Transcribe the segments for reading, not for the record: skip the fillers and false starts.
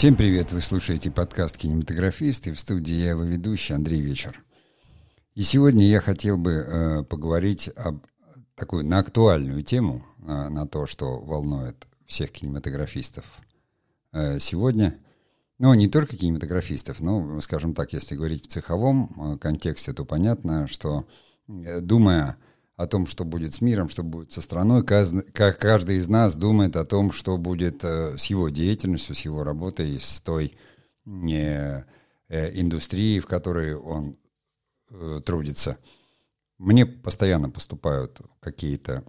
Всем привет! Вы слушаете подкаст «Кинематографисты». В студии я, его ведущий, Андрей Вечер. И сегодня я хотел бы поговорить об такую на актуальную тему, на то, что волнует всех кинематографистов сегодня. Ну, не только кинематографистов, но, скажем так, если говорить в цеховом контексте, то понятно, что, думая о том, что будет с миром, что будет со страной, каждый из нас думает о том, что будет с его деятельностью, с его работой, с той индустрией, в которой он трудится. Мне постоянно поступают какие-то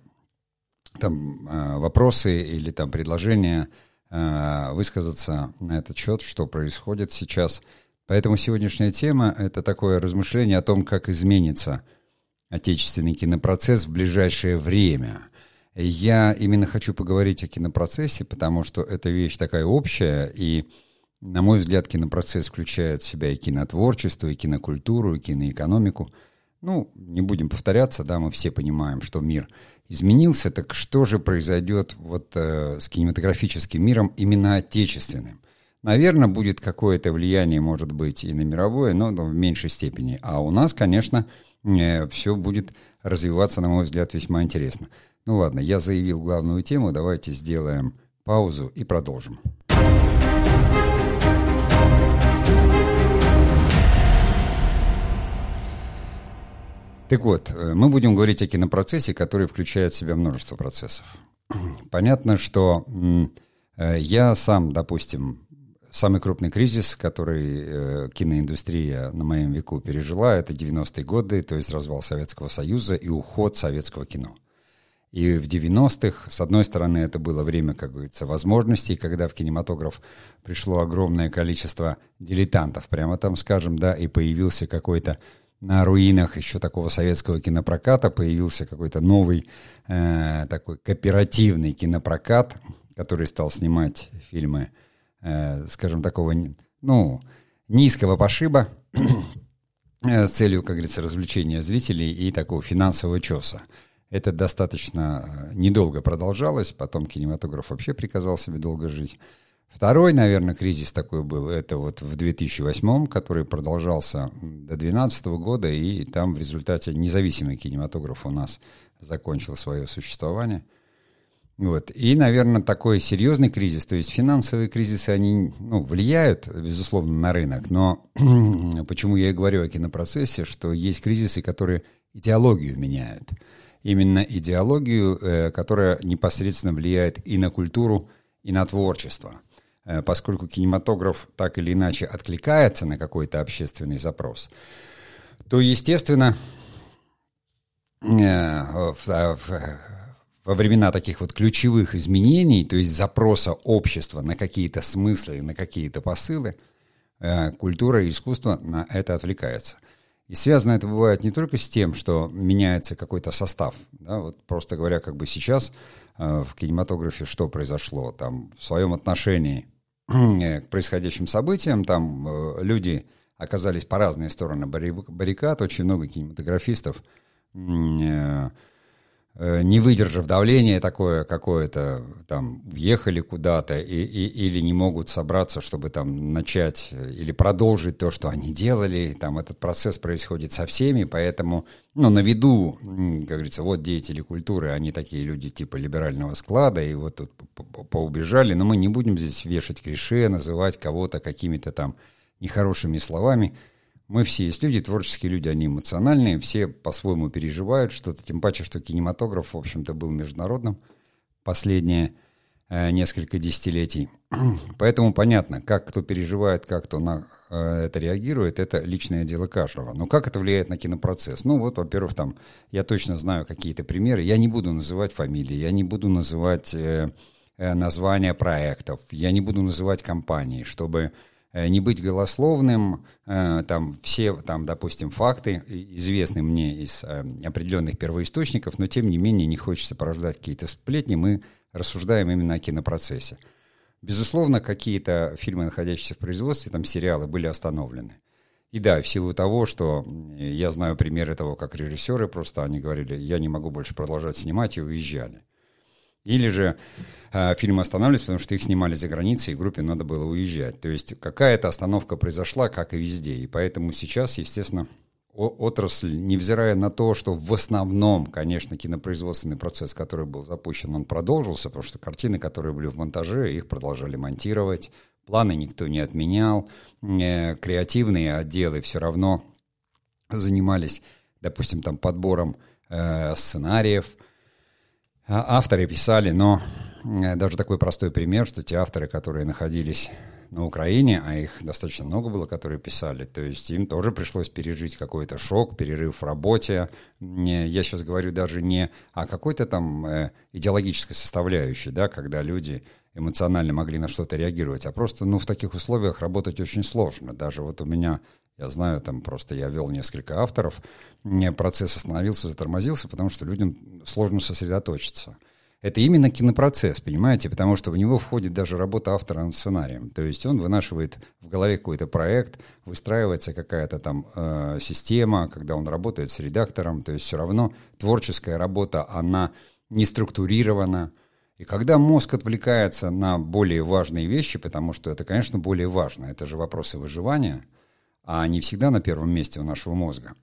там вопросы или там предложения высказаться на этот счет, что происходит сейчас. Поэтому сегодняшняя тема — это такое размышление о том, как изменится отечественный кинопроцесс в ближайшее время. Я именно хочу поговорить о кинопроцессе, потому что это вещь такая общая, и, на мой взгляд, кинопроцесс включает в себя и кинотворчество, и кинокультуру, и киноэкономику. Ну, не будем повторяться, да, мы все понимаем, что мир изменился, так что же произойдет вот с кинематографическим миром именно отечественным? Наверное, будет какое-то влияние, может быть, и на мировое, но в меньшей степени. А у нас, конечно, все будет развиваться, на мой взгляд, весьма интересно. Ну ладно, я заявил главную тему, давайте сделаем паузу и продолжим. Так вот, мы будем говорить о кинопроцессе, который включает в себя множество процессов. Понятно, что я сам, допустим, самый крупный кризис, который киноиндустрия на моем веку пережила, это 90-е годы, то есть развал Советского Союза и уход советского кино. И в 90-х, с одной стороны, это было время, как говорится, возможностей, когда в кинематограф пришло огромное количество дилетантов, прямо там, скажем, да, и появился какой-то на руинах еще такого советского кинопроката, появился какой-то новый такой кооперативный кинопрокат, который стал снимать фильмы, скажем, такого, ну, низкого пошиба с целью, как говорится, развлечения зрителей и такого финансового чеса. Это достаточно недолго продолжалось, потом кинематограф вообще приказал себе долго жить. Второй, наверное, кризис такой был, это вот в 2008-м, который продолжался до 2012 года, и там в результате независимый кинематограф у нас закончил свое существование. Вот. И, наверное, такой серьезный кризис, то есть финансовые кризисы, они, ну, влияют, безусловно, на рынок, но почему я и говорю о кинопроцессе, что есть кризисы, которые идеологию меняют. Именно идеологию, которая непосредственно влияет и на культуру, и на творчество. Поскольку кинематограф так или иначе откликается на какой-то общественный запрос, то, естественно, во времена таких вот ключевых изменений, то есть запроса общества на какие-то смыслы, на какие-то посылы, культура и искусство на это отвлекается. И связано это бывает не только с тем, что меняется какой-то состав, да, вот просто говоря, как бы сейчас в кинематографе что произошло, там, в своем отношении к происходящим событиям, там люди оказались по разные стороны баррикад, очень много кинематографистов, не выдержав давления такое какое-то, там, уехали куда-то или не могут собраться, чтобы там начать или продолжить то, что они делали. Там этот процесс происходит со всеми, поэтому, ну, на виду, как говорится, вот деятели культуры, они такие люди типа либерального склада, и вот тут поубежали, но мы не будем здесь вешать клише, называть кого-то какими-то там нехорошими словами. Мы все есть люди, творческие люди, они эмоциональные, все по-своему переживают что-то, тем паче, что кинематограф, в общем-то, был международным последние несколько десятилетий. Поэтому понятно, как кто переживает, как кто на это реагирует, это личное дело каждого. Но как это влияет на кинопроцесс? Ну вот, во-первых, там я точно знаю какие-то примеры, я не буду называть фамилии, я не буду называть названия проектов, я не буду называть компании, чтобы не быть голословным, там все, там, допустим, факты известны мне из определенных первоисточников, но тем не менее не хочется порождать какие-то сплетни, мы рассуждаем именно о кинопроцессе. Безусловно, какие-то фильмы, находящиеся в производстве, там сериалы были остановлены. И да, в силу того, что я знаю примеры того, как режиссеры просто, они говорили, я не могу больше продолжать снимать, и уезжали. Или же фильмы останавливались, потому что их снимали за границей, и группе надо было уезжать. То есть какая-то остановка произошла, как и везде. И поэтому сейчас, естественно, отрасль, невзирая на то, что в основном, конечно, кинопроизводственный процесс, который был запущен, он продолжился, потому что картины, которые были в монтаже, их продолжали монтировать, планы никто не отменял, креативные отделы все равно занимались, допустим, там подбором сценариев, авторы писали, но даже такой простой пример, что те авторы, которые находились на Украине, а их достаточно много было, которые писали, то есть им тоже пришлось пережить какой-то шок, перерыв в работе. Я сейчас говорю даже не о какой-то там идеологической составляющей, да, когда люди эмоционально могли на что-то реагировать, а просто, ну, в таких условиях работать очень сложно. Даже вот у меня, я знаю, там просто я вел несколько авторов, процесс остановился, затормозился, потому что людям сложно сосредоточиться. Это именно кинопроцесс, понимаете, потому что в него входит даже работа автора над сценарием. То есть он вынашивает в голове какой-то проект, выстраивается какая-то там система, когда он работает с редактором. То есть все равно творческая работа, она не структурирована. И когда мозг отвлекается на более важные вещи, потому что это, конечно, более важно, это же вопросы выживания, а они всегда на первом месте у нашего мозга,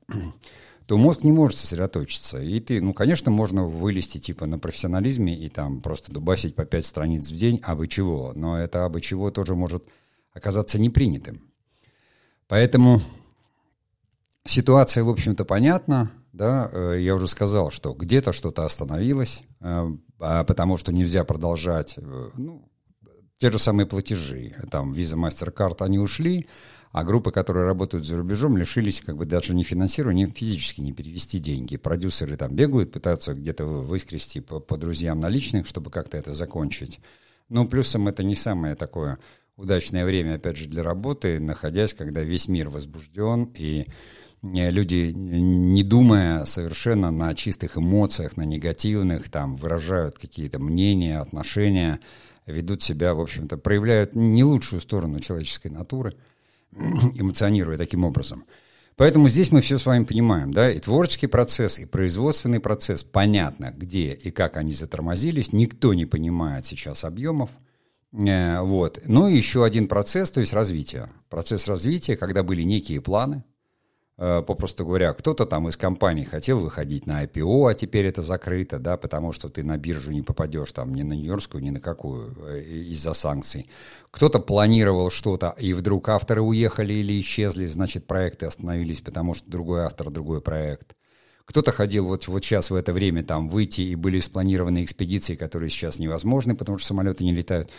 то мозг не может сосредоточиться. И ты, ну, конечно, можно вылезти типа на профессионализме и там просто дубасить по 5 страниц в день, абы чего. Но это абы чего тоже может оказаться непринятым. Поэтому ситуация, в общем-то, понятна. Да? Я уже сказал, что где-то что-то остановилось, потому что нельзя продолжать. Ну, те же самые платежи, там, Visa, MasterCard, они ушли, а группы, которые работают за рубежом, лишились как бы даже не финансирования, физически не перевести деньги. Продюсеры там бегают, пытаются где-то выскрести по друзьям наличных, чтобы как-то это закончить. Но плюсом это не самое такое удачное время, опять же, для работы, находясь, когда весь мир возбужден, и люди, не думая совершенно на чистых эмоциях, на негативных, там выражают какие-то мнения, отношения, ведут себя, в общем-то, проявляют не лучшую сторону человеческой натуры, эмоционируя таким образом. Поэтому здесь мы все с вами понимаем, да, и творческий процесс, и производственный процесс, понятно, где и как они затормозились, никто не понимает сейчас объемов, вот. Ну и еще один процесс, то есть развитие. Процесс развития, когда были некие планы, попросту говоря, кто-то там из компаний хотел выходить на IPO, а теперь это закрыто, да, потому что ты на биржу не попадешь, там, ни на нью-йоркскую, ни на какую из-за санкций. Кто-то планировал что-то, и вдруг авторы уехали или исчезли, значит, проекты остановились, потому что другой автор, другой проект. Кто-то хотел вот сейчас в это время там выйти, и были спланированы экспедиции, которые сейчас невозможны, потому что самолеты не летают.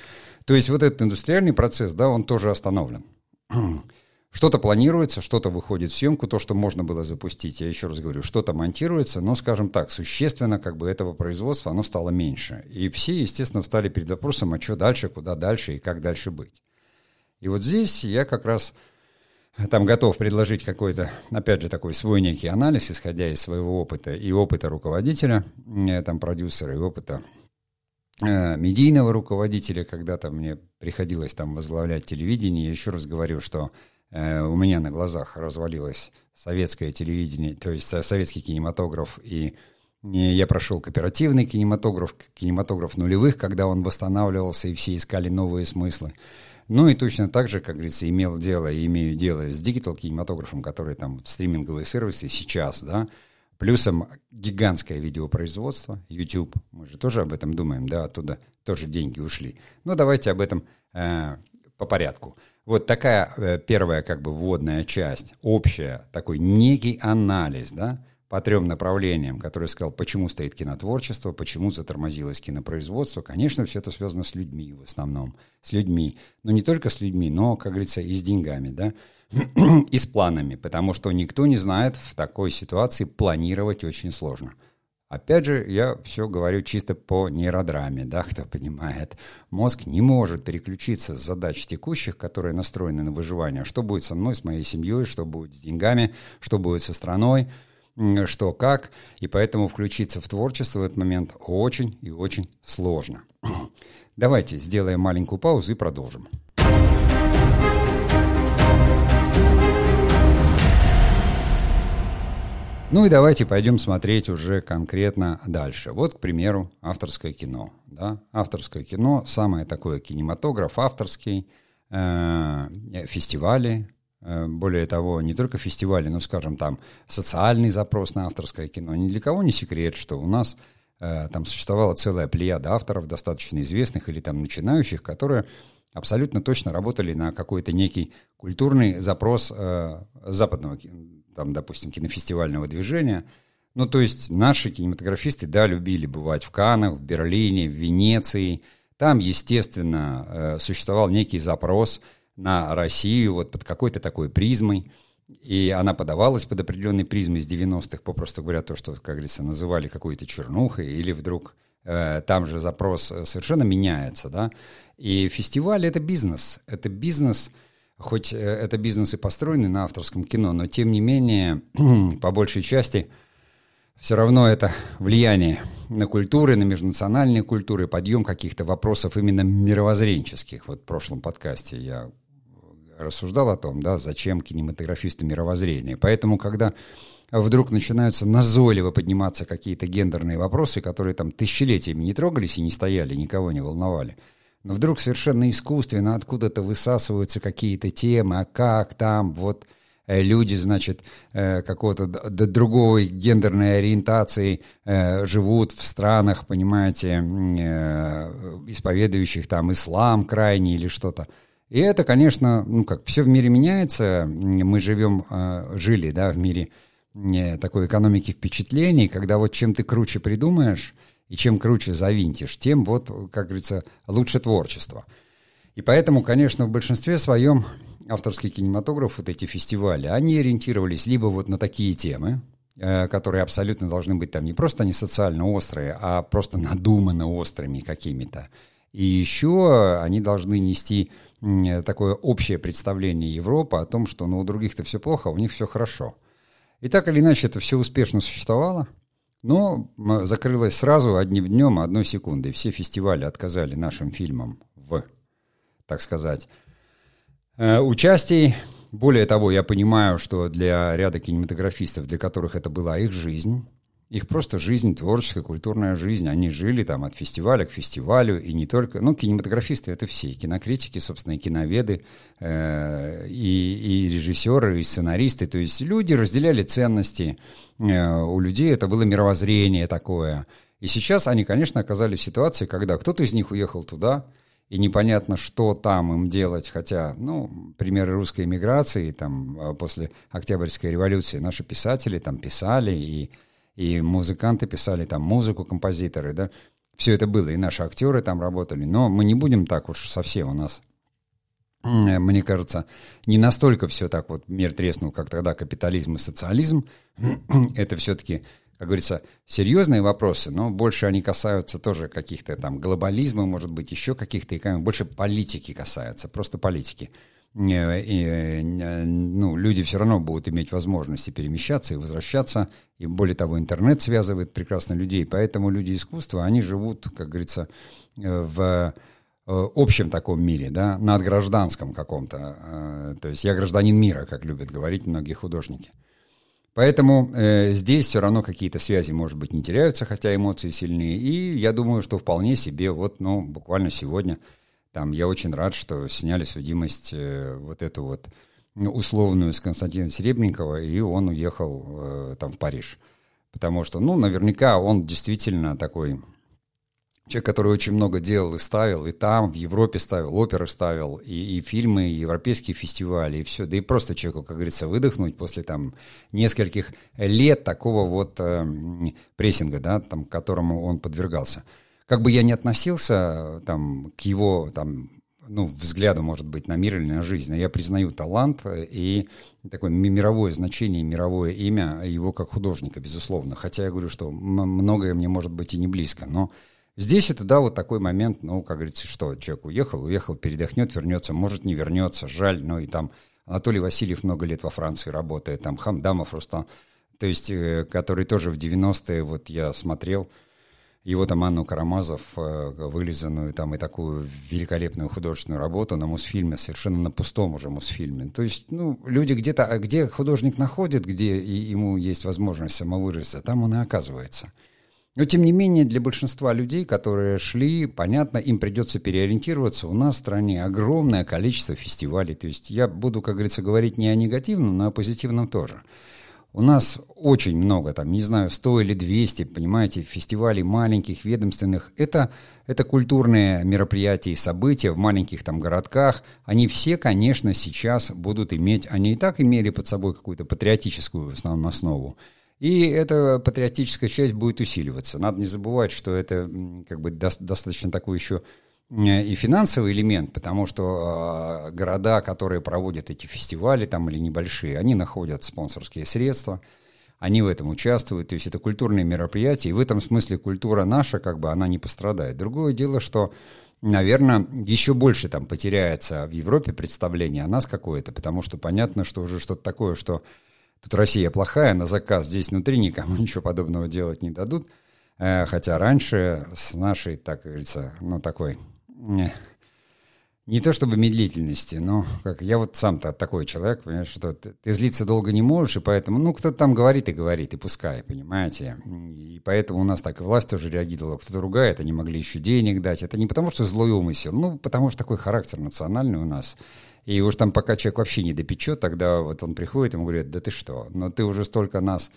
То есть вот этот индустриальный процесс, да, он тоже остановлен. Что-то планируется, что-то выходит в съемку, то, что можно было запустить, я еще раз говорю, что-то монтируется, но, скажем так, существенно как бы этого производства оно стало меньше. И все, естественно, встали перед вопросом, а что дальше, куда дальше и как дальше быть. И вот здесь я как раз там готов предложить какой-то, опять же, такой свой некий анализ, исходя из своего опыта и опыта руководителя, там, продюсера, и опыта медийного руководителя, когда-то мне приходилось там возглавлять телевидение. Я еще раз говорю, что у меня на глазах развалилось советское телевидение, то есть советский кинематограф, и я прошел кооперативный кинематограф, кинематограф нулевых, когда он восстанавливался, и все искали новые смыслы. Ну и точно так же, как говорится, имел дело и имею дело с дигитал-кинематографом, который там стриминговые сервисы сейчас, да, плюсом гигантское видеопроизводство, YouTube, мы же тоже об этом думаем, да, оттуда тоже деньги ушли. Но давайте об этом по порядку. Вот такая первая как бы вводная часть, общая, такой некий анализ, да, по трем направлениям, который сказал, почему стоит кинотворчество, почему затормозилось кинопроизводство. Конечно, все это связано с людьми в основном, с людьми, но не только с людьми, но, как говорится, и с деньгами, да, и с планами, потому что никто не знает, в такой ситуации планировать очень сложно. Опять же, я все говорю чисто по нейродраме, да, кто понимает. Мозг не может переключиться с задач текущих, которые настроены на выживание. Что будет со мной, с моей семьей, что будет с деньгами, что будет со страной, что как. И поэтому включиться в творчество в этот момент очень и очень сложно. Давайте сделаем маленькую паузу и продолжим. Ну и давайте пойдем смотреть уже конкретно дальше. Вот, к примеру, авторское кино. Да? Авторское кино, самое такое кинематограф, авторский, фестивали. Более того, не только фестивали, но, скажем, там социальный запрос на авторское кино. Ни для кого не секрет, что у нас там существовала целая плеяда авторов, достаточно известных или там начинающих, которые абсолютно точно работали на какой-то некий культурный запрос западного, там, допустим, кинофестивального движения. Ну, то есть наши кинематографисты, да, любили бывать в Каннах, в Берлине, в Венеции. Там, естественно, существовал некий запрос на Россию вот под какой-то такой призмой, и она подавалась под определенной призмой из 90-х, попросту говоря, то, что, как говорится, называли какой-то чернухой, или вдруг там же запрос совершенно меняется, да, и фестиваль — это бизнес, хоть это бизнес и построенный на авторском кино, но, тем не менее, по большей части, все равно это влияние на культуры, на межнациональные культуры, подъем каких-то вопросов именно мировоззренческих. Вот в прошлом подкасте я рассуждал о том, да, зачем кинематографисту мировоззрение. Поэтому, когда вдруг начинаются назойливо подниматься какие-то гендерные вопросы, которые там тысячелетиями не трогались и не стояли, никого не волновали, но вдруг совершенно искусственно откуда-то высасываются какие-то темы, а как там вот люди, значит, какого-то другой гендерной ориентации живут в странах, понимаете, исповедующих там ислам крайний или что-то. И это, конечно, ну как, все в мире меняется. Мы жили, да, в мире такой экономики впечатлений, когда вот чем ты круче придумаешь и чем круче завинтишь, тем вот, как говорится, лучше творчество. И поэтому, конечно, в большинстве своем авторский кинематограф, вот эти фестивали, они ориентировались либо вот на такие темы, которые абсолютно должны быть там не просто они социально острые, а просто надуманно острыми какими-то. И еще они должны нести такое общее представление Европы о том, что ну, у других-то все плохо, а у них все хорошо. И так или иначе это все успешно существовало, но закрылось сразу одним днем, одной секундой. Все фестивали отказали нашим фильмам в, так сказать, участий. Более того, я понимаю, что для ряда кинематографистов, для которых это была их жизнь, их просто жизнь, творческая, культурная жизнь, они жили там от фестиваля к фестивалю, и не только, ну, кинематографисты — это все, кинокритики, собственно, и киноведы, и режиссеры, и сценаристы, то есть люди разделяли ценности, у людей это было мировоззрение такое, и сейчас они, конечно, оказались в ситуации, когда кто-то из них уехал туда, и непонятно, что там им делать, хотя, ну, примеры русской эмиграции, там, после Октябрьской революции наши писатели там писали, и музыканты писали там музыку, композиторы, да, все это было, и наши актеры там работали, но мы не будем так уж совсем у нас, мне кажется, не настолько все так вот мир треснул, как тогда капитализм и социализм, это все-таки... Как говорится, серьезные вопросы, но больше они касаются тоже каких-то там глобализма, может быть, еще каких-то экономик, больше политики касаются, просто политики. И, ну, люди все равно будут иметь возможности перемещаться и возвращаться, и более того, интернет связывает прекрасно людей, поэтому люди искусства, они живут, как говорится, в общем таком мире, да, над гражданском каком-то, то есть я гражданин мира, как любят говорить многие художники. Поэтому здесь все равно какие-то связи, может быть, не теряются, хотя эмоции сильные. И я думаю, что вполне себе, вот, ну, буквально сегодня, там, я очень рад, что сняли судимость вот эту вот условную с Константина Серебренникова, и он уехал там в Париж. Потому что, ну, наверняка он действительно такой человек, который очень много делал и ставил, и там, в Европе ставил, оперы ставил, и фильмы, и европейские фестивали, и все. Да и просто человеку, как говорится, выдохнуть после там нескольких лет такого вот прессинга, да, там, к которому он подвергался. Как бы я ни относился там, к его там, ну, взгляду, может быть, на мир или на жизнь, но я признаю талант и такое мировое значение, мировое имя его как художника, безусловно. Хотя я говорю, что многое мне, может быть, и не близко, но здесь это, да, вот такой момент, ну, как говорится, что человек уехал, передохнет, вернется, может, не вернется, жаль, ну, и там Анатолий Васильев много лет во Франции работает, там Хамдамов Рустан, то есть, который тоже в 90-е, вот я смотрел, его там Анну Карамазов, вылизанную там и такую великолепную художественную работу на Мосфильме, совершенно на пустом уже Мосфильме. То есть, ну, люди где-то, где художник находит, где ему есть возможность самовыразиться, там он и оказывается. Но, тем не менее, для большинства людей, которые шли, понятно, им придется переориентироваться. У нас в стране огромное количество фестивалей. То есть я буду, как говорится, говорить не о негативном, но о позитивном тоже. У нас очень много, там, не знаю, 100 или 200, понимаете, фестивалей маленьких, ведомственных. Это культурные мероприятия и события в маленьких там городках. Они все, конечно, сейчас будут иметь, они и так имели под собой какую-то патриотическую в основном основу. И эта патриотическая часть будет усиливаться. Надо не забывать, что это как бы достаточно такой еще и финансовый элемент, потому что города, которые проводят эти фестивали там, или небольшие, они находят спонсорские средства, они в этом участвуют. То есть это культурные мероприятия, и в этом смысле культура наша, как бы, она не пострадает. Другое дело, что, наверное, еще больше там потеряется в Европе представление о нас какое-то, потому что понятно, что уже что-то такое, что тут Россия плохая, на заказ здесь внутри никому ничего подобного делать не дадут. Хотя раньше с нашей, так говорится, ну такой, не то чтобы медлительности, но как я вот сам-то такой человек, понимаешь, что ты злиться долго не можешь, и поэтому, ну, кто-то там говорит, и пускай, понимаете. И поэтому у нас так и власть тоже реагировала, кто-то ругает, они могли еще денег дать. Это не потому, что злой умысел, ну, потому что такой характер национальный у нас. И уж там пока человек вообще не допечет, тогда вот он приходит, ему говорят, да ты что, но ты уже столько нас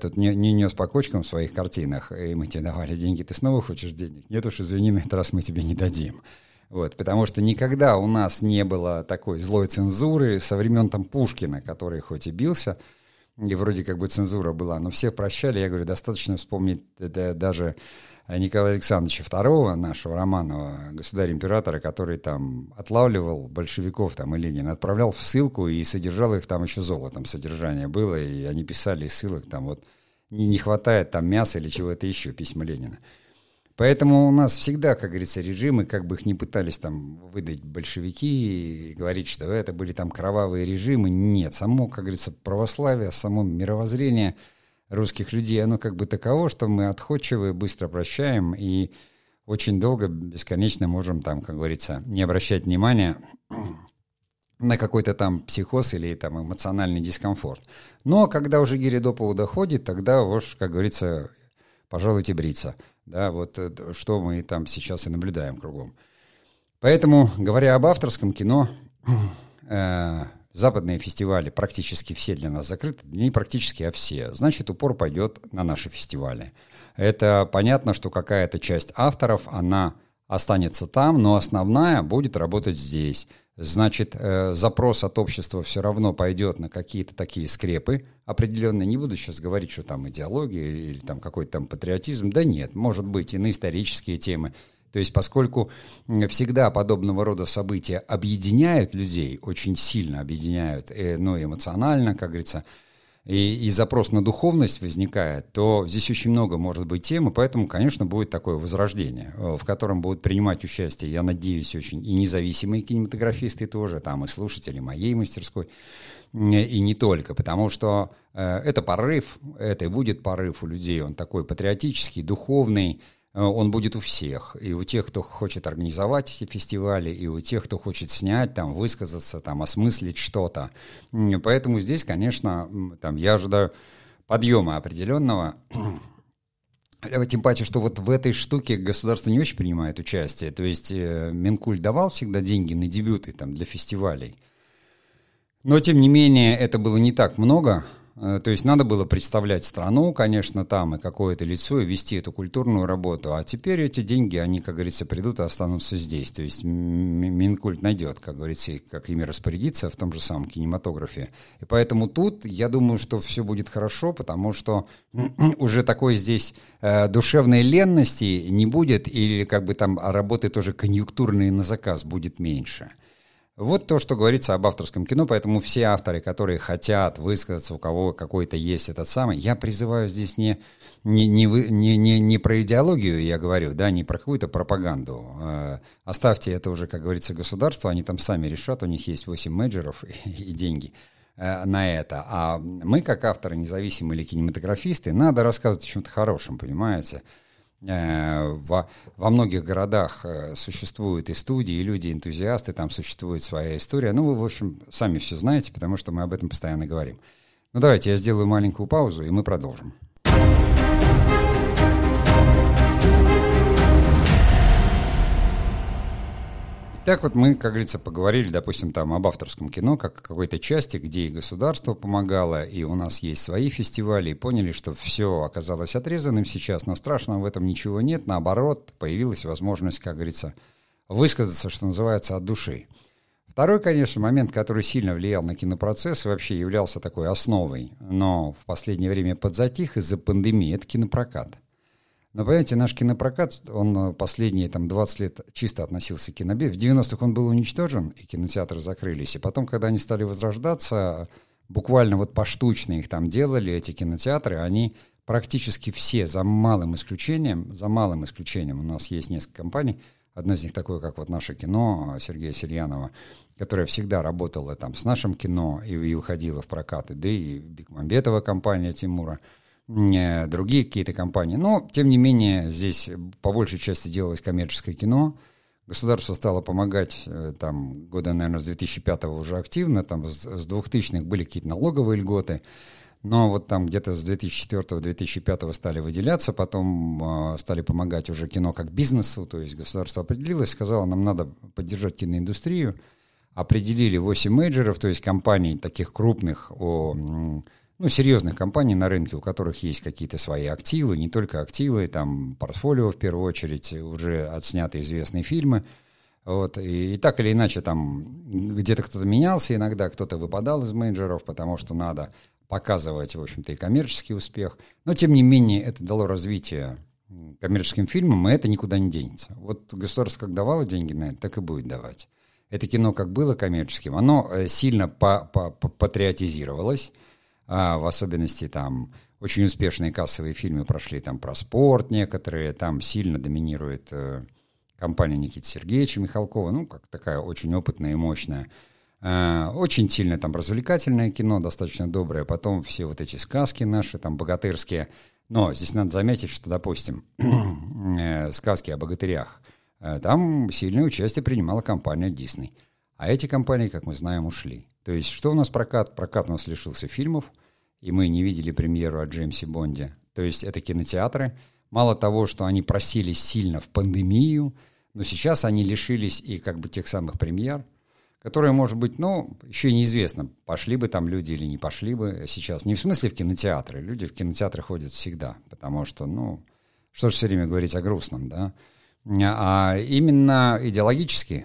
тут не нес по кочкам в своих картинах, и мы тебе давали деньги, ты снова хочешь денег? Нет уж, извини, на этот раз мы тебе не дадим. Вот, потому что никогда у нас не было такой злой цензуры со времен там Пушкина, который хоть и бился, и вроде как бы цензура была, но все прощали. Я говорю, достаточно вспомнить даже Николая Александровича II, нашего Романова, государя-императора, который там отлавливал большевиков там, и Ленина, отправлял в ссылку и содержал их там еще золотом, содержание было, и они писали из ссылок, там вот не хватает там мяса или чего-то еще, письма Ленина. Поэтому у нас всегда, как говорится, режимы, как бы их ни пытались там выдать большевики и говорить, что это были там кровавые режимы, нет, само, как говорится, православие, само мировоззрение русских людей, оно как бы таково, что мы отходчивы, быстро прощаем и очень долго, бесконечно можем там, как говорится, не обращать внимания на какой-то там психоз или там эмоциональный дискомфорт. Но когда уже гири до полу доходит, тогда уж, как говорится, пожалуйте бриться. Да, вот что мы там сейчас и наблюдаем кругом. Поэтому, говоря об авторском кино, западные фестивали практически все для нас закрыты, не практически, а все. Значит, упор пойдет на наши фестивали. Это понятно, что какая-то часть авторов, она останется там, но основная будет работать здесь. Значит, запрос от общества все равно пойдет на какие-то такие скрепы определенные. Не буду сейчас говорить, что там идеология или там какой-то там патриотизм. Да нет, может быть, и на исторические темы. То есть поскольку всегда подобного рода события объединяют людей, очень сильно объединяют, но эмоционально, как говорится, и запрос на духовность возникает, то здесь очень много может быть тем, и поэтому, конечно, будет такое возрождение, в котором будут принимать участие, я надеюсь, очень и независимые кинематографисты тоже, там и слушатели моей мастерской, и не только, потому что это порыв, это и будет порыв у людей, он такой патриотический, духовный, он будет у всех, и у тех, кто хочет организовать эти фестивали, и у тех, кто хочет снять, там, высказаться, там, осмыслить что-то. Поэтому здесь, конечно, там, я ожидаю подъема определенного, тем паче, что вот в этой штуке государство не очень принимает участие, то есть Минкульт давал всегда деньги на дебюты там, для фестивалей, но, тем не менее, это было не так много. То есть надо было представлять страну, конечно, там и какое-то лицо, и вести эту культурную работу. А теперь эти деньги, они, как говорится, придут и останутся здесь. То есть Минкульт найдет, как говорится, как ими распорядиться в том же самом кинематографе. И поэтому тут, я думаю, что все будет хорошо, потому что уже такой здесь душевной ленности не будет, или как бы там работы тоже конъюнктурные на заказ будет меньше. Вот то, что говорится об авторском кино, поэтому все авторы, которые хотят высказаться, у кого какой-то есть этот самый, я призываю здесь не про идеологию, я говорю, да, не про какую-то пропаганду. Оставьте это уже, как говорится, государству, они там сами решат, у них есть 8 мейджеров и деньги на это. А мы, как авторы, независимые или кинематографисты, надо рассказывать о чем-то хорошем, понимаете? Во многих городах существуют и студии, и люди-энтузиасты, там существует своя история. Ну, вы, в общем, сами все знаете, потому что мы об этом постоянно говорим. Ну, давайте я сделаю маленькую паузу, и мы продолжим. Так вот мы, как говорится, поговорили, допустим, там об авторском кино, как о какой-то части, где и государство помогало, и у нас есть свои фестивали, и поняли, что все оказалось отрезанным сейчас, но страшного в этом ничего нет, наоборот, появилась возможность, как говорится, высказаться, что называется, от души. Второй, конечно, момент, который сильно влиял на кинопроцесс и вообще являлся такой основой, но в последнее время подзатих из-за пандемии, это кинопрокат. Но, понимаете, наш кинопрокат, он последние там, 20 лет чисто относился к кинобизнесу. В 90-х он был уничтожен, и кинотеатры закрылись. И потом, когда они стали возрождаться, буквально вот поштучно их там делали, эти кинотеатры, они практически все, за малым исключением, у нас есть несколько компаний, одна из них такое, как вот «Наше кино» Сергея Сельянова, которая всегда работала там с «Нашим кино» и выходила в прокаты, да и Бекмамбетова компания Тимура, другие какие-то компании. Но, тем не менее, здесь по большей части делалось коммерческое кино. Государство стало помогать там, года, наверное, с 2005-го уже активно. Там, с 2000-х были какие-то налоговые льготы. Но вот там где-то с 2004-2005 стали выделяться, потом стали помогать уже кино как бизнесу. То есть государство определилось, сказало, нам надо поддержать киноиндустрию. Определили 8 мейджеров, то есть компаний таких крупных, серьезных компаний на рынке, у которых есть какие-то свои активы, не только активы, там, портфолио, в первую очередь, уже отсняты известные фильмы, вот, и так или иначе, там, где-то кто-то менялся иногда, кто-то выпадал из менеджеров, потому что надо показывать, в общем-то, и коммерческий успех, но, тем не менее, это дало развитие коммерческим фильмам, и это никуда не денется. Вот государство как давало деньги на это, так и будет давать. Это кино как было коммерческим, оно сильно патриотизировалось, в особенности там очень успешные кассовые фильмы прошли там про спорт некоторые, там сильно доминирует компания Никиты Сергеевича Михалкова, ну, как такая очень опытная и мощная. Очень сильно там развлекательное кино, достаточно доброе, потом все вот эти сказки наши, там, богатырские. Но здесь надо заметить, что, допустим, сказки о богатырях, там сильное участие принимала компания Disney. А эти компании, как мы знаем, ушли. То есть, что у нас прокат? Прокат у нас лишился фильмов, и мы не видели премьеру о Джеймсе Бонде. То есть, это кинотеатры. Мало того, что они просились сильно в пандемию, но сейчас они лишились и как бы тех самых премьер, которые, может быть, еще неизвестно, пошли бы там люди или не пошли бы сейчас. Не в смысле в кинотеатры. Люди в кинотеатры ходят всегда, потому что, что же все время говорить о грустном, да? А именно идеологически,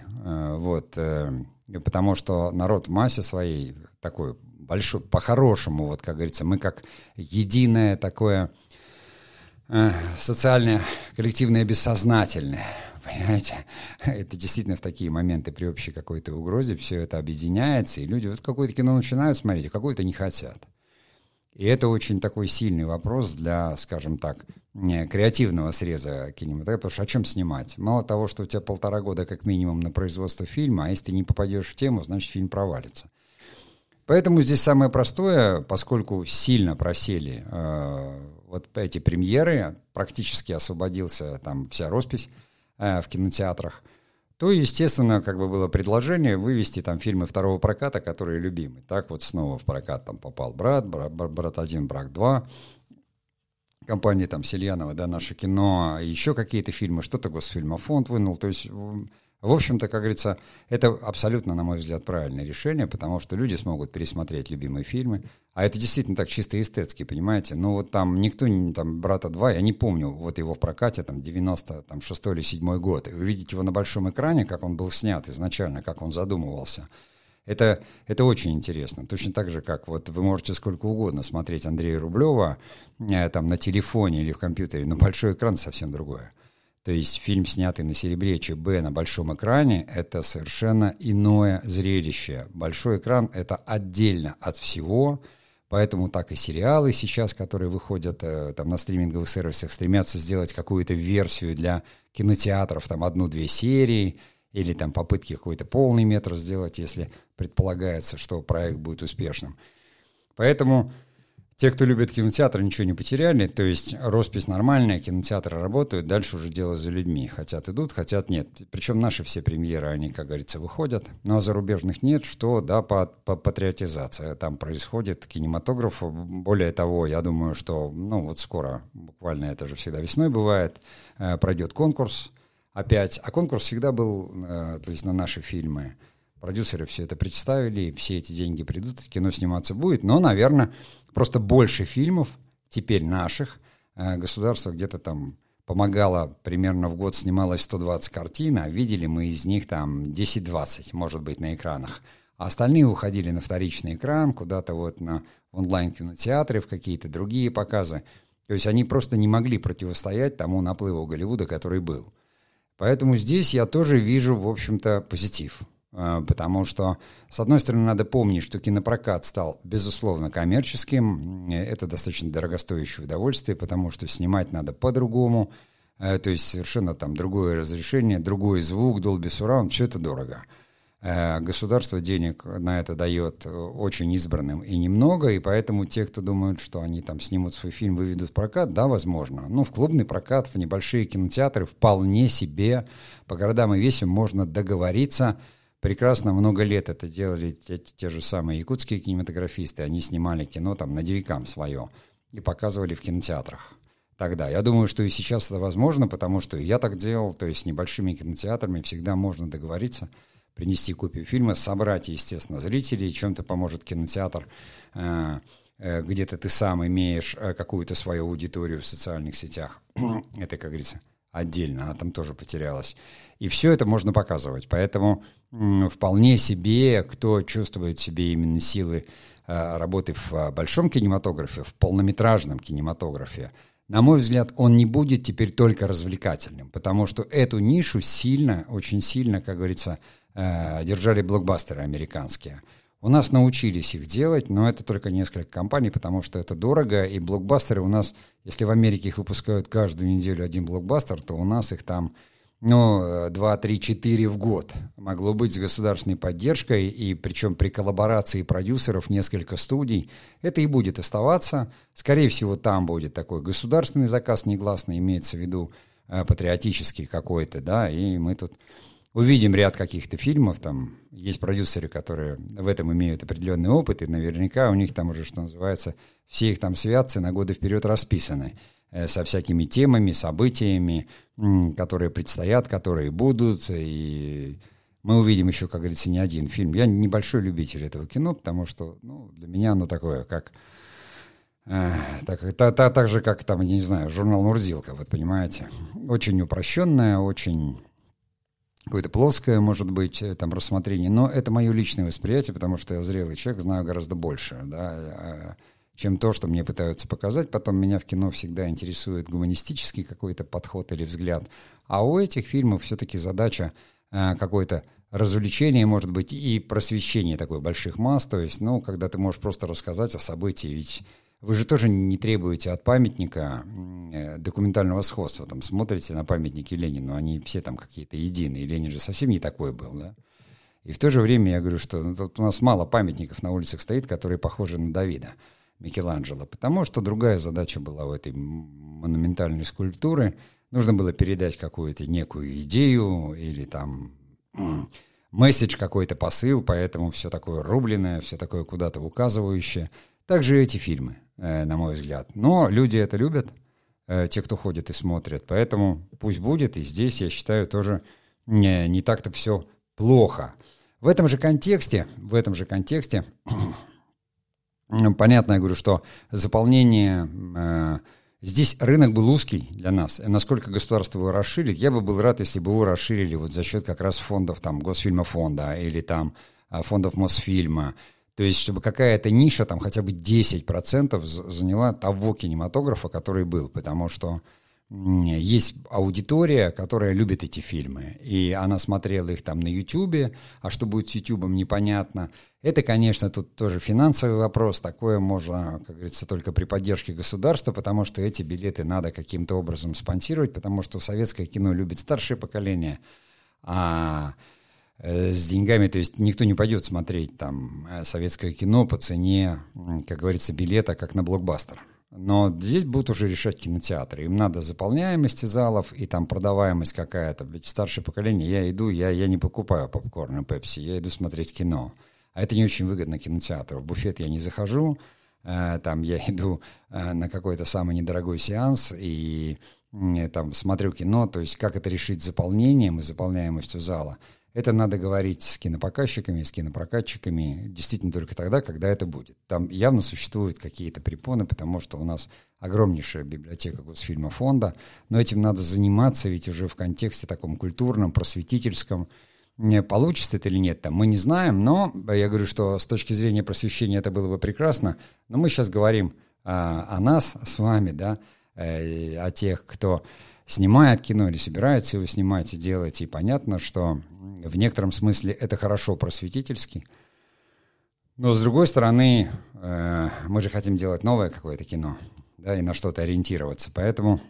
потому что народ в массе своей такой большой, по-хорошему, вот как говорится, мы как единое такое социальное, коллективное, бессознательное, понимаете, это действительно в такие моменты при общей какой-то угрозе все это объединяется, и люди вот какое-то кино начинают смотреть, а какое-то не хотят. И это очень такой сильный вопрос для, скажем так, креативного среза кинематографа, потому что о чем снимать? Мало того, что у тебя 1,5 года как минимум на производство фильма, а если ты не попадешь в тему, значит фильм провалится. Поэтому здесь самое простое, поскольку сильно просели вот эти премьеры, практически освободился там вся роспись в кинотеатрах, то, естественно, как бы было предложение вывести там фильмы второго проката, которые любимы. Так вот снова в прокат там попал «Брат 1», «Брат 2», компании там Сельянова, да, «Наше кино», еще какие-то фильмы, что-то Госфильмофонд вынул. То есть, в общем-то, как говорится, это абсолютно, на мой взгляд, правильное решение, потому что люди смогут пересмотреть любимые фильмы. А это действительно так чисто эстетски, понимаете? Ну вот там никто, там «Брата 2», я не помню, вот его в прокате, там 96 или 97 год, и увидеть его на большом экране, как он был снят изначально, как он задумывался, это очень интересно. Точно так же, как вот вы можете сколько угодно смотреть Андрея Рублева там на телефоне или в компьютере, но большой экран совсем другое. То есть фильм, снятый на серебре ЧБ на большом экране, это совершенно иное зрелище. Большой экран — это отдельно от всего. Поэтому так и сериалы сейчас, которые выходят там, на стриминговых сервисах, стремятся сделать какую-то версию для кинотеатров, там 1-2 серии, или там попытки какой-то полный метр сделать, если предполагается, что проект будет успешным. Поэтому Те, кто любит кинотеатр, ничего не потеряли, то есть роспись нормальная, кинотеатры работают, дальше уже дело за людьми. Хотят идут, хотят нет. Причем наши все премьеры, они, как говорится, выходят, но зарубежных нет, что, да, патриотизация там происходит, кинематограф. Более того, я думаю, что, ну, вот скоро, буквально это же всегда весной бывает, пройдет конкурс опять. А конкурс всегда был, то есть на наши фильмы. Продюсеры все это представили, и все эти деньги придут, кино сниматься будет. Но, наверное, просто больше фильмов теперь наших. Государство где-то там помогало, примерно в год снималось 120 картин, а видели мы из них там 10-20, может быть, на экранах. А остальные уходили на вторичный экран, куда-то вот на онлайн-кинотеатры, в какие-то другие показы. То есть они просто не могли противостоять тому наплыву Голливуда, который был. Поэтому здесь я тоже вижу, в общем-то, позитив. Потому что, с одной стороны, надо помнить, что кинопрокат стал, безусловно, коммерческим. Это достаточно дорогостоящее удовольствие, потому что снимать надо по-другому. То есть совершенно там другое разрешение, другой звук, Dolby Surround, все это дорого. Государство денег на это дает очень избранным и немного, и поэтому те, кто думают, что они там снимут свой фильм, выведут в прокат, да, возможно. Ну, в клубный прокат, в небольшие кинотеатры вполне себе по городам и весям можно договориться. Прекрасно, много лет это делали те же самые якутские кинематографисты. Они снимали кино там на девикам свое и показывали в кинотеатрах тогда. Я думаю, что и сейчас это возможно, потому что я так делал. То есть с небольшими кинотеатрами всегда можно договориться, принести копию фильма, собрать, естественно, зрителей. Чем-то поможет кинотеатр. Где-то ты сам имеешь какую-то свою аудиторию в социальных сетях. Это, как говорится, отдельно. Она там тоже потерялась. И все это можно показывать. Поэтому вполне себе, кто чувствует себе именно силы работы в большом кинематографе, в полнометражном кинематографе, на мой взгляд, он не будет теперь только развлекательным, потому что эту нишу сильно, очень сильно, как говорится, держали блокбастеры американские. У нас научились их делать, но это только несколько компаний, потому что это дорого, и блокбастеры у нас, если в Америке их выпускают каждую неделю один блокбастер, то у нас их там 2-3-4 в год могло быть с государственной поддержкой, и причем при коллаборации продюсеров несколько студий. Это и будет оставаться. Скорее всего, там будет такой государственный заказ, негласно имеется в виду патриотический какой-то, да, и мы тут увидим ряд каких-то фильмов, там есть продюсеры, которые в этом имеют определенный опыт, и наверняка у них там уже, что называется, все их там святцы на годы вперед расписаны, со всякими темами, событиями, которые предстоят, которые будут, и мы увидим еще, как говорится, не один фильм. Я небольшой любитель этого кино, потому что, ну, для меня оно такое, как так же, как там, не знаю, журнал «Мурзилка», вот понимаете, очень упрощенное, очень какое-то плоское, может быть, там рассмотрение, но это мое личное восприятие, потому что я зрелый человек, знаю гораздо больше, да, чем то, что мне пытаются показать. Потом меня в кино всегда интересует гуманистический какой-то подход или взгляд. А у этих фильмов все-таки задача какое-то развлечение, может быть, и просвещение такой больших масс. То есть, ну, когда ты можешь просто рассказать о событии. Ведь вы же тоже не требуете от памятника документального сходства. Там смотрите на памятники Ленину, они все там какие-то единые. Ленин же совсем не такой был, да? И в то же время я говорю, что тут у нас мало памятников на улицах стоит, которые похожи на Давида Микеланджело, потому что другая задача была у этой монументальной скульптуры. Нужно было передать какую-то некую идею или там месседж, какой-то посыл, поэтому все такое рубленное, все такое куда-то указывающее. Также эти фильмы, на мой взгляд. Но люди это любят, те, кто ходит и смотрит, поэтому пусть будет. И здесь, я считаю, тоже не так-то все плохо. В этом же контексте понятно, я говорю, что заполнение... Здесь рынок был узкий для нас. Насколько государство его расширит, я бы был рад, если бы его расширили вот за счет как раз фондов, там, Госфильма фонда или там фондов Мосфильма. То есть, чтобы какая-то ниша, там, хотя бы 10% заняла того кинематографа, который был. Потому что есть аудитория, которая любит эти фильмы. И она смотрела их там на Ютубе, а что будет с Ютубом, непонятно. Это, конечно, тут тоже финансовый вопрос. Такое можно, как говорится, только при поддержке государства, потому что эти билеты надо каким-то образом спонсировать, потому что советское кино любит старшее поколение, а с деньгами, то есть никто не пойдет смотреть там советское кино по цене, как говорится, билета, как на блокбастер. Но здесь будут уже решать кинотеатры. Им надо заполняемость залов и там продаваемость какая-то. Ведь старшее поколение, я иду, я не покупаю попкорн и пепси, я иду смотреть кино. А это не очень выгодно кинотеатру. В буфет я не захожу, там я иду на какой-то самый недорогой сеанс и там смотрю кино. То есть как это решить заполнением и заполняемостью зала? Это надо говорить с кинопоказчиками, с кинопрокатчиками, действительно только тогда, когда это будет. Там явно существуют какие-то препоны, потому что у нас огромнейшая библиотека Госфильма фонда, но этим надо заниматься, ведь уже в контексте таком культурном, просветительском. Получится это или нет, там мы не знаем, но я говорю, что с точки зрения просвещения это было бы прекрасно, но мы сейчас говорим о нас с вами, да, о тех, кто снимает кино или собирается его снимать и делать, и понятно, что в некотором смысле это хорошо просветительски, но с другой стороны мы же хотим делать новое какое-то кино, да, и на что-то ориентироваться, поэтому...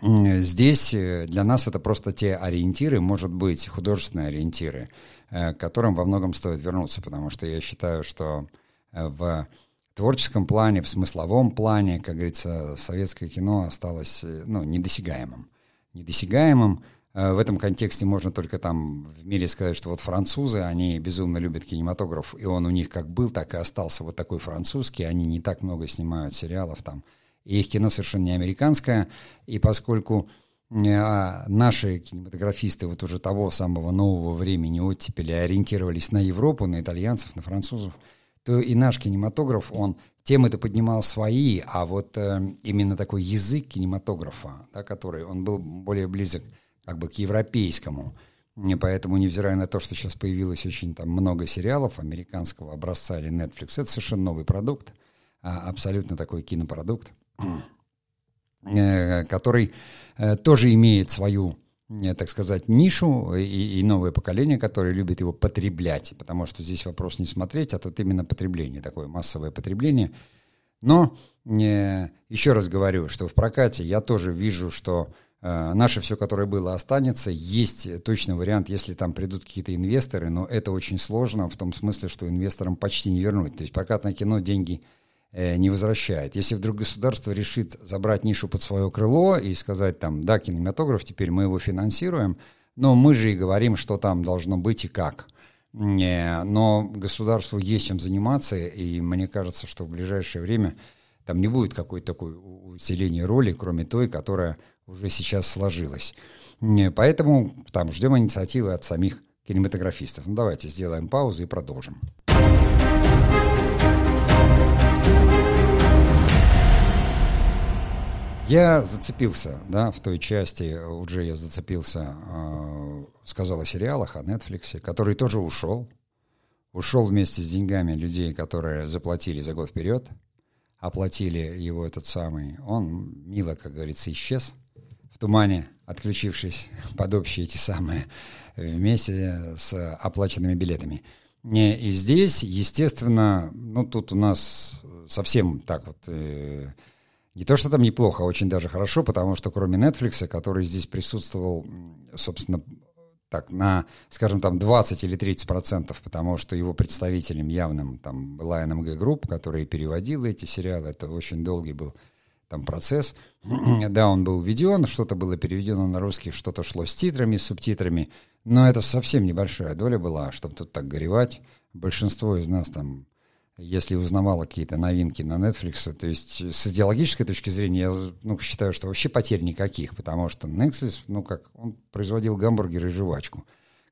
Здесь для нас это просто те ориентиры, может быть, художественные ориентиры, к которым во многом стоит вернуться, потому что я считаю, что в творческом плане, в смысловом плане, как говорится, советское кино осталось, ну, недосягаемым. Недосягаемым. В этом контексте можно только там в мире сказать, что вот французы, они безумно любят кинематограф, и он у них как был, так и остался вот такой французский, они не так много снимают сериалов там. И их кино совершенно не американское, и поскольку наши кинематографисты вот уже того самого нового времени оттепели ориентировались на Европу, на итальянцев, на французов, то и наш кинематограф, он темы-то поднимал свои, а вот именно такой язык кинематографа, да, который, он был более близок как бы к европейскому. И поэтому, невзирая на то, что сейчас появилось очень там много сериалов американского образца или Netflix, это совершенно новый продукт, абсолютно такой кинопродукт, который тоже имеет свою, так сказать, нишу и новое поколение, которое любит его потреблять, потому что здесь вопрос не смотреть, а тут именно потребление, такое массовое потребление. Но еще раз говорю, что в прокате я тоже вижу, что наше все, которое было, останется. Есть точно вариант, если там придут какие-то инвесторы, но это очень сложно в том смысле, что инвесторам почти не вернуть. То есть прокатное кино деньги не возвращает. Если вдруг государство решит забрать нишу под свое крыло и сказать там, да, кинематограф, теперь мы его финансируем, но мы же и говорим, что там должно быть и как. Но государству есть чем заниматься, и мне кажется, что в ближайшее время там не будет какой-то такой усиления роли, кроме той, которая уже сейчас сложилась. Поэтому там ждем инициативы от самих кинематографистов. Ну, давайте сделаем паузу и продолжим. Я зацепился, да, в той части, уже я зацепился, сказал о сериалах, о Netflix, который тоже ушел. Ушел вместе с деньгами людей, которые заплатили за год вперед, оплатили его этот самый. Он мило, как говорится, исчез в тумане, отключившись под общие эти самые, вместе с оплаченными билетами. И здесь, естественно, ну тут у нас совсем так вот... Не то, что там неплохо, а очень даже хорошо, потому что кроме Netflix, который здесь присутствовал, собственно, так, на, скажем, там 20 или 30%, потому что его представителем явным там была НМГ Групп, которая переводила эти сериалы, это очень долгий был там процесс. Да, он был введен, что-то было переведено на русский, что-то шло с титрами, с субтитрами, но это совсем небольшая доля была, чтобы тут так горевать. Большинство из нас там... Если узнавала какие-то новинки на Netflix, то есть с идеологической точки зрения я, ну, считаю, что вообще потерь никаких, потому что Netflix, ну как, он производил гамбургеры и жвачку.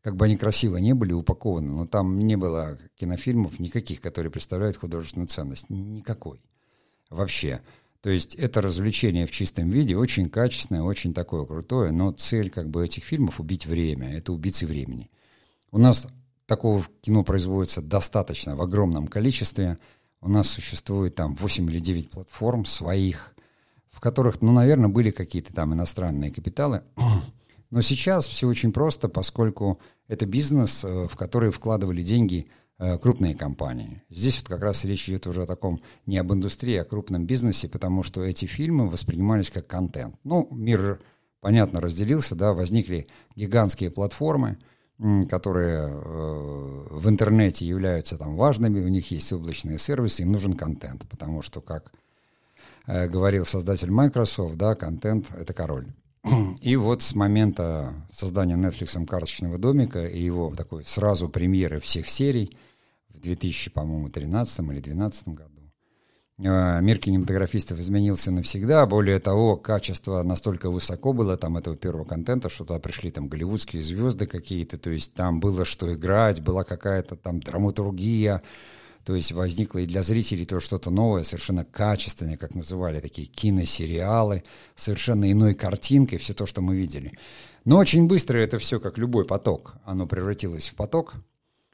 Как бы они красиво не были упакованы, но там не было кинофильмов никаких, которые представляют художественную ценность. Никакой. Вообще. То есть это развлечение в чистом виде, очень качественное, очень такое крутое, но цель как бы этих фильмов — убить время. Это убийцы времени. У нас... Такого кино производится достаточно, в огромном количестве. У нас существует там 8 или 9 платформ своих, в которых, ну, наверное, были какие-то там иностранные капиталы. Но сейчас все очень просто, поскольку это бизнес, в который вкладывали деньги крупные компании. Здесь вот как раз речь идет уже о таком, не об индустрии, а о крупном бизнесе, потому что эти фильмы воспринимались как контент. Ну, мир, понятно, разделился, да, возникли гигантские платформы, которые в интернете являются там важными, у них есть облачные сервисы, им нужен контент, потому что, как говорил создатель Microsoft, да, контент — это король. И вот с момента создания Netflix «Карточного домика» и его такой сразу премьеры всех серий в 2013 или 2012 году мир кинематографистов изменился навсегда. Более того, качество настолько высоко было там этого первого контента, что туда пришли там голливудские звезды какие-то, то есть там было что играть, была какая-то там драматургия, то есть возникло и для зрителей тоже что-то новое, совершенно качественное, как называли такие киносериалы, совершенно иной картинкой, все то, что мы видели. Но очень быстро это все, как любой поток, оно превратилось в поток.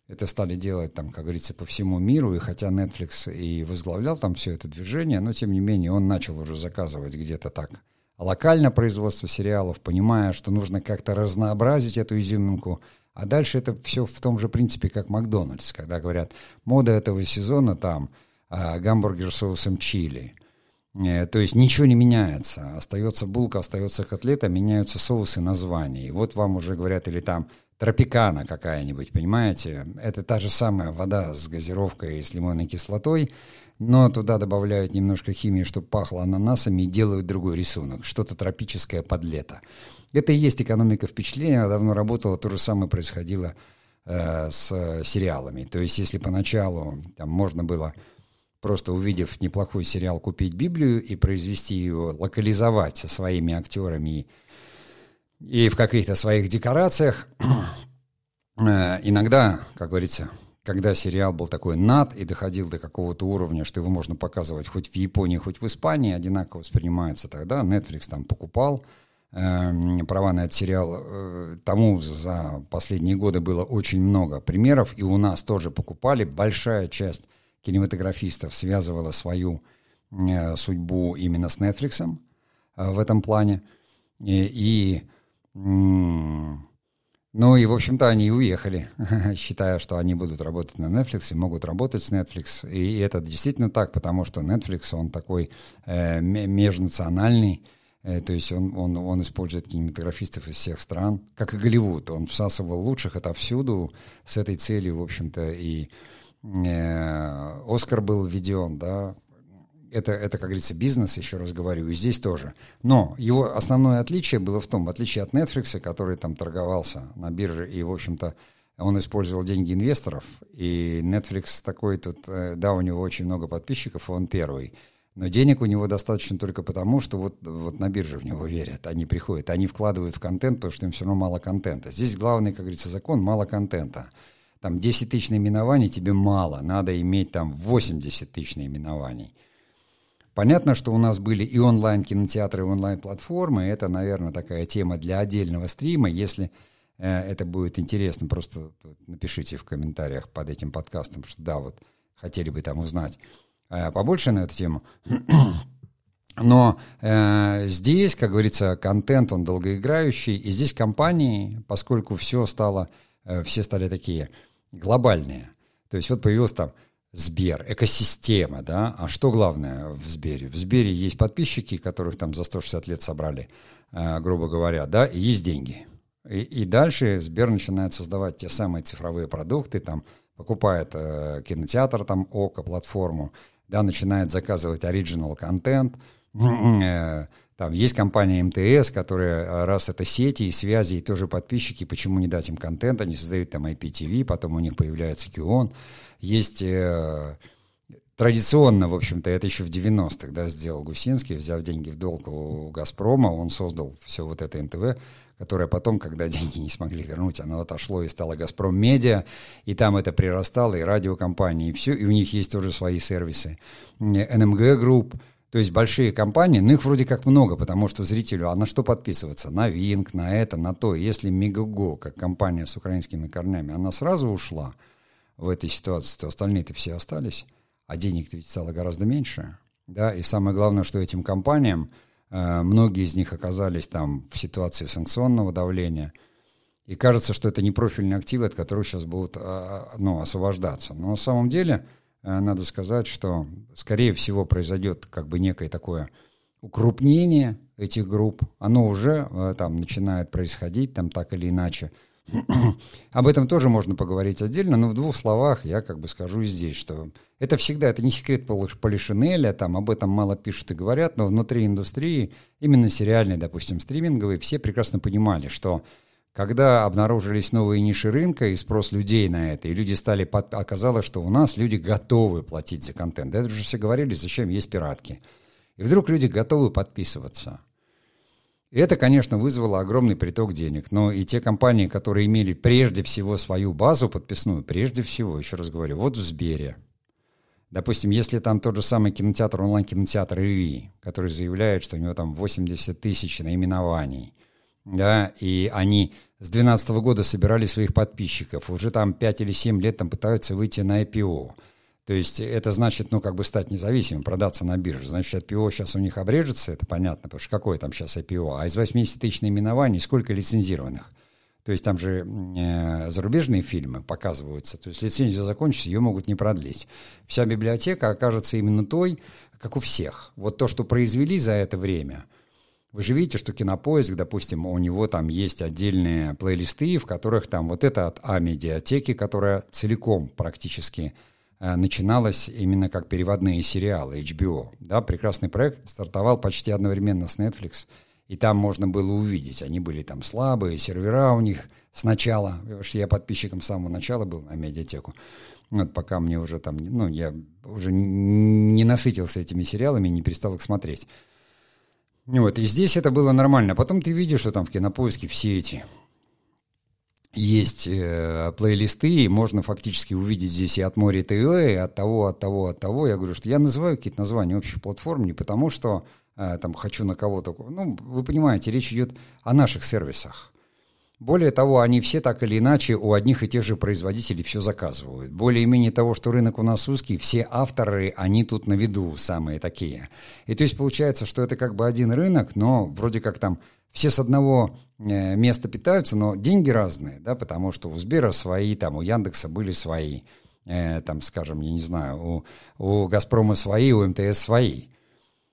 Это стали делать, там, как говорится, по всему миру, и хотя Netflix и возглавлял там все это движение, но, тем не менее, он начал уже заказывать где-то так локально производство сериалов, понимая, что нужно как-то разнообразить эту изюминку, а дальше это все в том же принципе, как Макдональдс, когда говорят, мода этого сезона там гамбургер с соусом чили, то есть ничего не меняется, остается булка, остается котлета, меняются соусы, названия, и вот вам уже говорят, или там тропикана какая-нибудь, понимаете? Это та же самая вода с газировкой и с лимонной кислотой, но туда добавляют немножко химии, чтобы пахло ананасами, и делают другой рисунок, что-то тропическое под лето. Это и есть экономика впечатления, она давно работала, то же самое происходило с сериалами. То есть если поначалу там можно было, просто увидев неплохой сериал, купить Библию и произвести ее, локализовать со своими актерами и в каких-то своих декорациях. Иногда, как говорится, когда сериал был такой над и доходил до какого-то уровня, что его можно показывать хоть в Японии, хоть в Испании, одинаково воспринимается тогда. Netflix там покупал права на этот сериал. Тому за последние годы было очень много примеров, и у нас тоже покупали. Большая часть кинематографистов связывала свою судьбу именно с Netflix в этом плане. И, в общем-то, они и уехали, считая, что они будут работать на Netflix и могут работать с Netflix. И это действительно так, потому что Netflix, он такой межнациональный, то есть он использует кинематографистов из всех стран, как и Голливуд. Он всасывал лучших отовсюду с этой целью, в общем-то, и «Оскар» был введен, да. Это, как говорится, бизнес, еще раз говорю, и здесь тоже. Но его основное отличие было в том, в отличие от Netflix, который там торговался на бирже, и, в общем-то, он использовал деньги инвесторов, и Netflix такой тут, да, у него очень много подписчиков, и он первый. Но денег у него достаточно только потому, что вот на бирже в него верят, они приходят, они вкладывают в контент, потому что им все равно мало контента. Здесь главный, как говорится, закон – мало контента. Там 10 тысяч наименований тебе мало, надо иметь там 80 тысяч наименований. Понятно, что у нас были и онлайн-кинотеатры, и онлайн-платформы. Это, наверное, такая тема для отдельного стрима. Если это будет интересно, просто напишите в комментариях под этим подкастом, что да, вот хотели бы там узнать побольше на эту тему. Но здесь, как говорится, контент, он долгоиграющий. И здесь компании, поскольку все стали такие глобальные. То есть вот появилось там Сбер, экосистема, да, а что главное в Сбере? В Сбере есть подписчики, которых там за 160 лет собрали, грубо говоря, да, и есть деньги. И дальше Сбер начинает создавать те самые цифровые продукты, там, покупает кинотеатр, там, ОКО, платформу, да, начинает заказывать оригинал контент, там есть компания МТС, которая, раз это сети и связи, и тоже подписчики, почему не дать им контент, они создают там IPTV, потом у них появляется Кион. Есть традиционно, в общем-то, это еще в 90-х, да, сделал Гусинский, взяв деньги в долг у «Газпрома», он создал все вот это НТВ, которое потом, когда деньги не смогли вернуть, оно отошло и стало «Газпром Медиа», и там это прирастало, и радиокомпании, и все, и у них есть тоже свои сервисы. НМГ Групп, то есть большие компании, но их вроде как много, потому что зрителю, а на что подписываться? На Винк, на это, на то. Если Мегаго, как компания с украинскими корнями, она сразу ушла в этой ситуации, то остальные-то все остались, а денег-то ведь стало гораздо меньше, да, и самое главное, что этим компаниям, многие из них оказались там в ситуации санкционного давления, и кажется, что это непрофильные активы, от которых сейчас будут, освобождаться, но на самом деле, надо сказать, что, скорее всего, произойдет как бы некое такое укрупнение этих групп, оно уже там начинает происходить, там так или иначе, Об этом тоже можно поговорить отдельно, но в двух словах я как бы скажу здесь, что это всегда, это не секрет Полишинеля, там об этом мало пишут и говорят, но внутри индустрии, именно сериальной, допустим, стриминговой, все прекрасно понимали, что когда обнаружились новые ниши рынка и спрос людей на это, и люди стали, оказалось, что у нас люди готовы платить за контент. Это же все говорили, зачем есть пиратки. И вдруг люди готовы подписываться. И это, конечно, вызвало огромный приток денег. Но и те компании, которые имели прежде всего свою базу подписную, прежде всего, еще раз говорю, вот в Сбере. Допустим, если там тот же самый кинотеатр, онлайн-кинотеатр «Иви», который заявляет, что у него там 80 тысяч наименований, да, и они с 2012 года собирали своих подписчиков, уже там 5 или 7 лет там пытаются выйти на IPO. То есть это значит, ну, как бы стать независимым, продаться на бирже. Значит, IPO сейчас у них обрежется, это понятно, потому что какое там сейчас IPO, а из 80 тысяч наименований сколько лицензированных? То есть там же зарубежные фильмы показываются, то есть лицензия закончится, ее могут не продлить. Вся библиотека окажется именно той, как у всех. Вот то, что произвели за это время. Вы же видите, что Кинопоиск, допустим, у него там есть отдельные плейлисты, в которых там вот это от А-медиатеки, которая целиком практически начиналась именно как переводные сериалы HBO. Да, прекрасный проект, стартовал почти одновременно с Netflix, и там можно было увидеть, они были там слабые, сервера у них сначала, потому что я подписчиком с самого начала был на медиатеку. Вот пока мне уже там, ну, я уже не насытился этими сериалами, не перестал их смотреть. Вот, и здесь это было нормально. Потом ты видишь, что там в Кинопоиске все эти есть плейлисты, и можно фактически увидеть здесь и от Моря ТВ, и от того. Я говорю, что я называю какие-то названия общих платформ не потому, что там хочу на кого-то... Ну, вы понимаете, речь идет о наших сервисах. Более того, они все так или иначе у одних и тех же производителей все заказывают. Более-менее того, что рынок у нас узкий, все авторы, они тут на виду самые такие. И то есть получается, что это как бы один рынок, но вроде как там все с одного места питаются, но деньги разные, да, потому что у Сбера свои, там, у Яндекса были свои, там, скажем, я не знаю, у Газпрома свои, у МТС свои.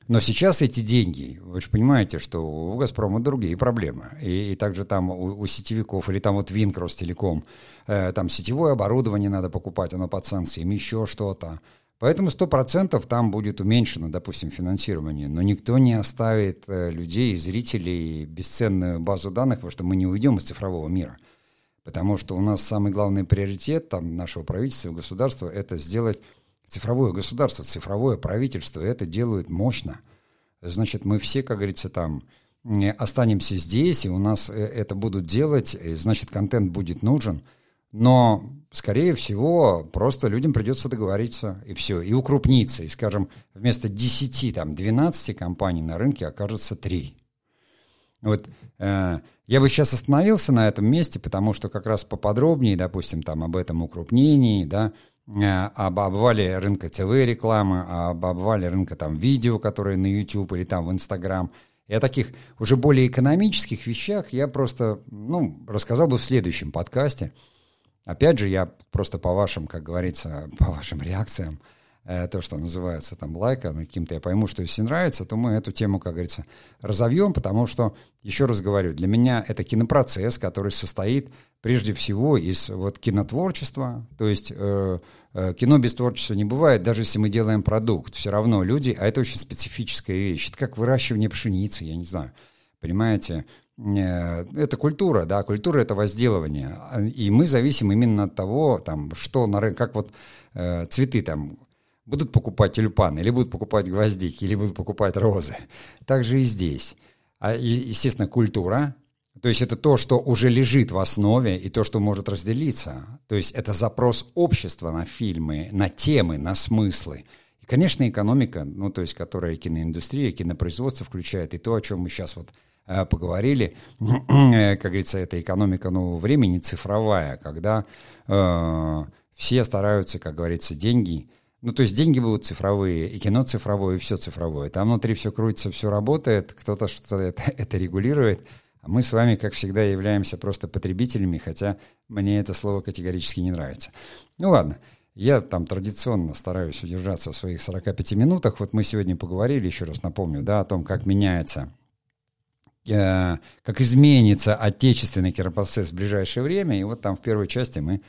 Но сейчас эти деньги, вы же понимаете, что у «Газпрома» другие проблемы. И также там у сетевиков, или там вот «Винкростелеком», там сетевое оборудование надо покупать, оно под санкциями, еще что-то. Поэтому 100% там будет уменьшено, допустим, финансирование. Но никто не оставит людей, зрителей, бесценную базу данных, потому что мы не уйдем из цифрового мира. Потому что у нас самый главный приоритет там, нашего правительства, государства – это сделать... Цифровое государство, цифровое правительство это делают мощно. Значит, мы все, как говорится, там останемся здесь, и у нас это будут делать, значит, контент будет нужен. Но, скорее всего, просто людям придется договориться, и все, и укрупниться. И, скажем, вместо 10, там, 12 компаний на рынке окажется 3. Вот я бы сейчас остановился на этом месте, потому что как раз поподробнее, допустим, там об этом укрупнении, да, об обвале рынка ТВ-рекламы, об обвале рынка там, видео, которые на YouTube или там в Instagram. И о таких уже более экономических вещах я просто рассказал бы в следующем подкасте. Опять же, я просто по вашим, как говорится, по вашим реакциям, то, что называется там лайком, каким-то я пойму, что если нравится, то мы эту тему, как говорится, разовьем, потому что, еще раз говорю, для меня это кинопроцесс, который состоит прежде всего из вот кинотворчества, то есть кино без творчества не бывает, даже если мы делаем продукт, все равно люди, а это очень специфическая вещь, это как выращивание пшеницы, я не знаю, понимаете, это культура, да, культура — это возделывание, и мы зависим именно от того, там, что на рынке, как вот цветы там, будут покупать тюльпаны, или будут покупать гвоздики, или будут покупать розы. Так же и здесь. А, естественно, культура. То есть это то, что уже лежит в основе, и то, что может разделиться. То есть это запрос общества на фильмы, на темы, на смыслы. И, конечно, экономика, ну, то есть, которая киноиндустрия, кинопроизводство включает, и то, о чем мы сейчас вот поговорили, как говорится, это экономика нового времени, цифровая, когда все стараются, как говорится, деньги... Ну, то есть деньги будут цифровые, и кино цифровое, и все цифровое. Там внутри все крутится, все работает, кто-то что-то это регулирует. А мы с вами, как всегда, являемся просто потребителями, хотя мне это слово категорически не нравится. Ну, ладно. Я там традиционно стараюсь удержаться в своих 45 минутах. Вот мы сегодня поговорили, еще раз напомню, да, о том, как меняется как изменится отечественный кинопроцесс в ближайшее время. И вот там в первой части мы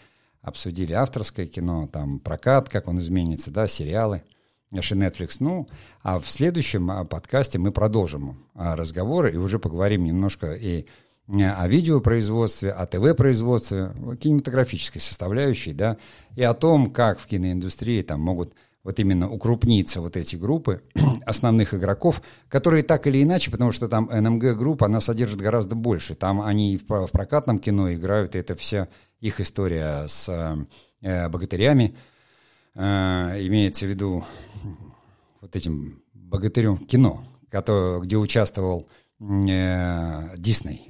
обсудили авторское кино, там прокат, как он изменится, да, сериалы, наши Netflix. Ну, а в следующем подкасте мы продолжим разговоры и уже поговорим немножко и о видеопроизводстве, о ТВ-производстве, о кинематографической составляющей, да, и о том, как в киноиндустрии там могут вот именно укрупниться вот эти группы основных игроков, которые так или иначе, потому что там НМГ-группа, она содержит гораздо больше. Там они в прокатном кино играют, и это вся их история с богатырями, имеется в виду вот этим богатырем кино, где участвовал Дисней.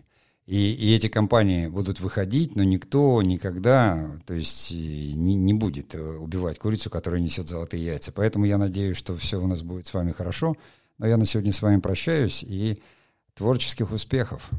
И эти компании будут выходить, но никто никогда, то есть не будет убивать курицу, которая несет золотые яйца. Поэтому я надеюсь, что все у нас будет с вами хорошо. Но я на сегодня с вами прощаюсь и творческих успехов!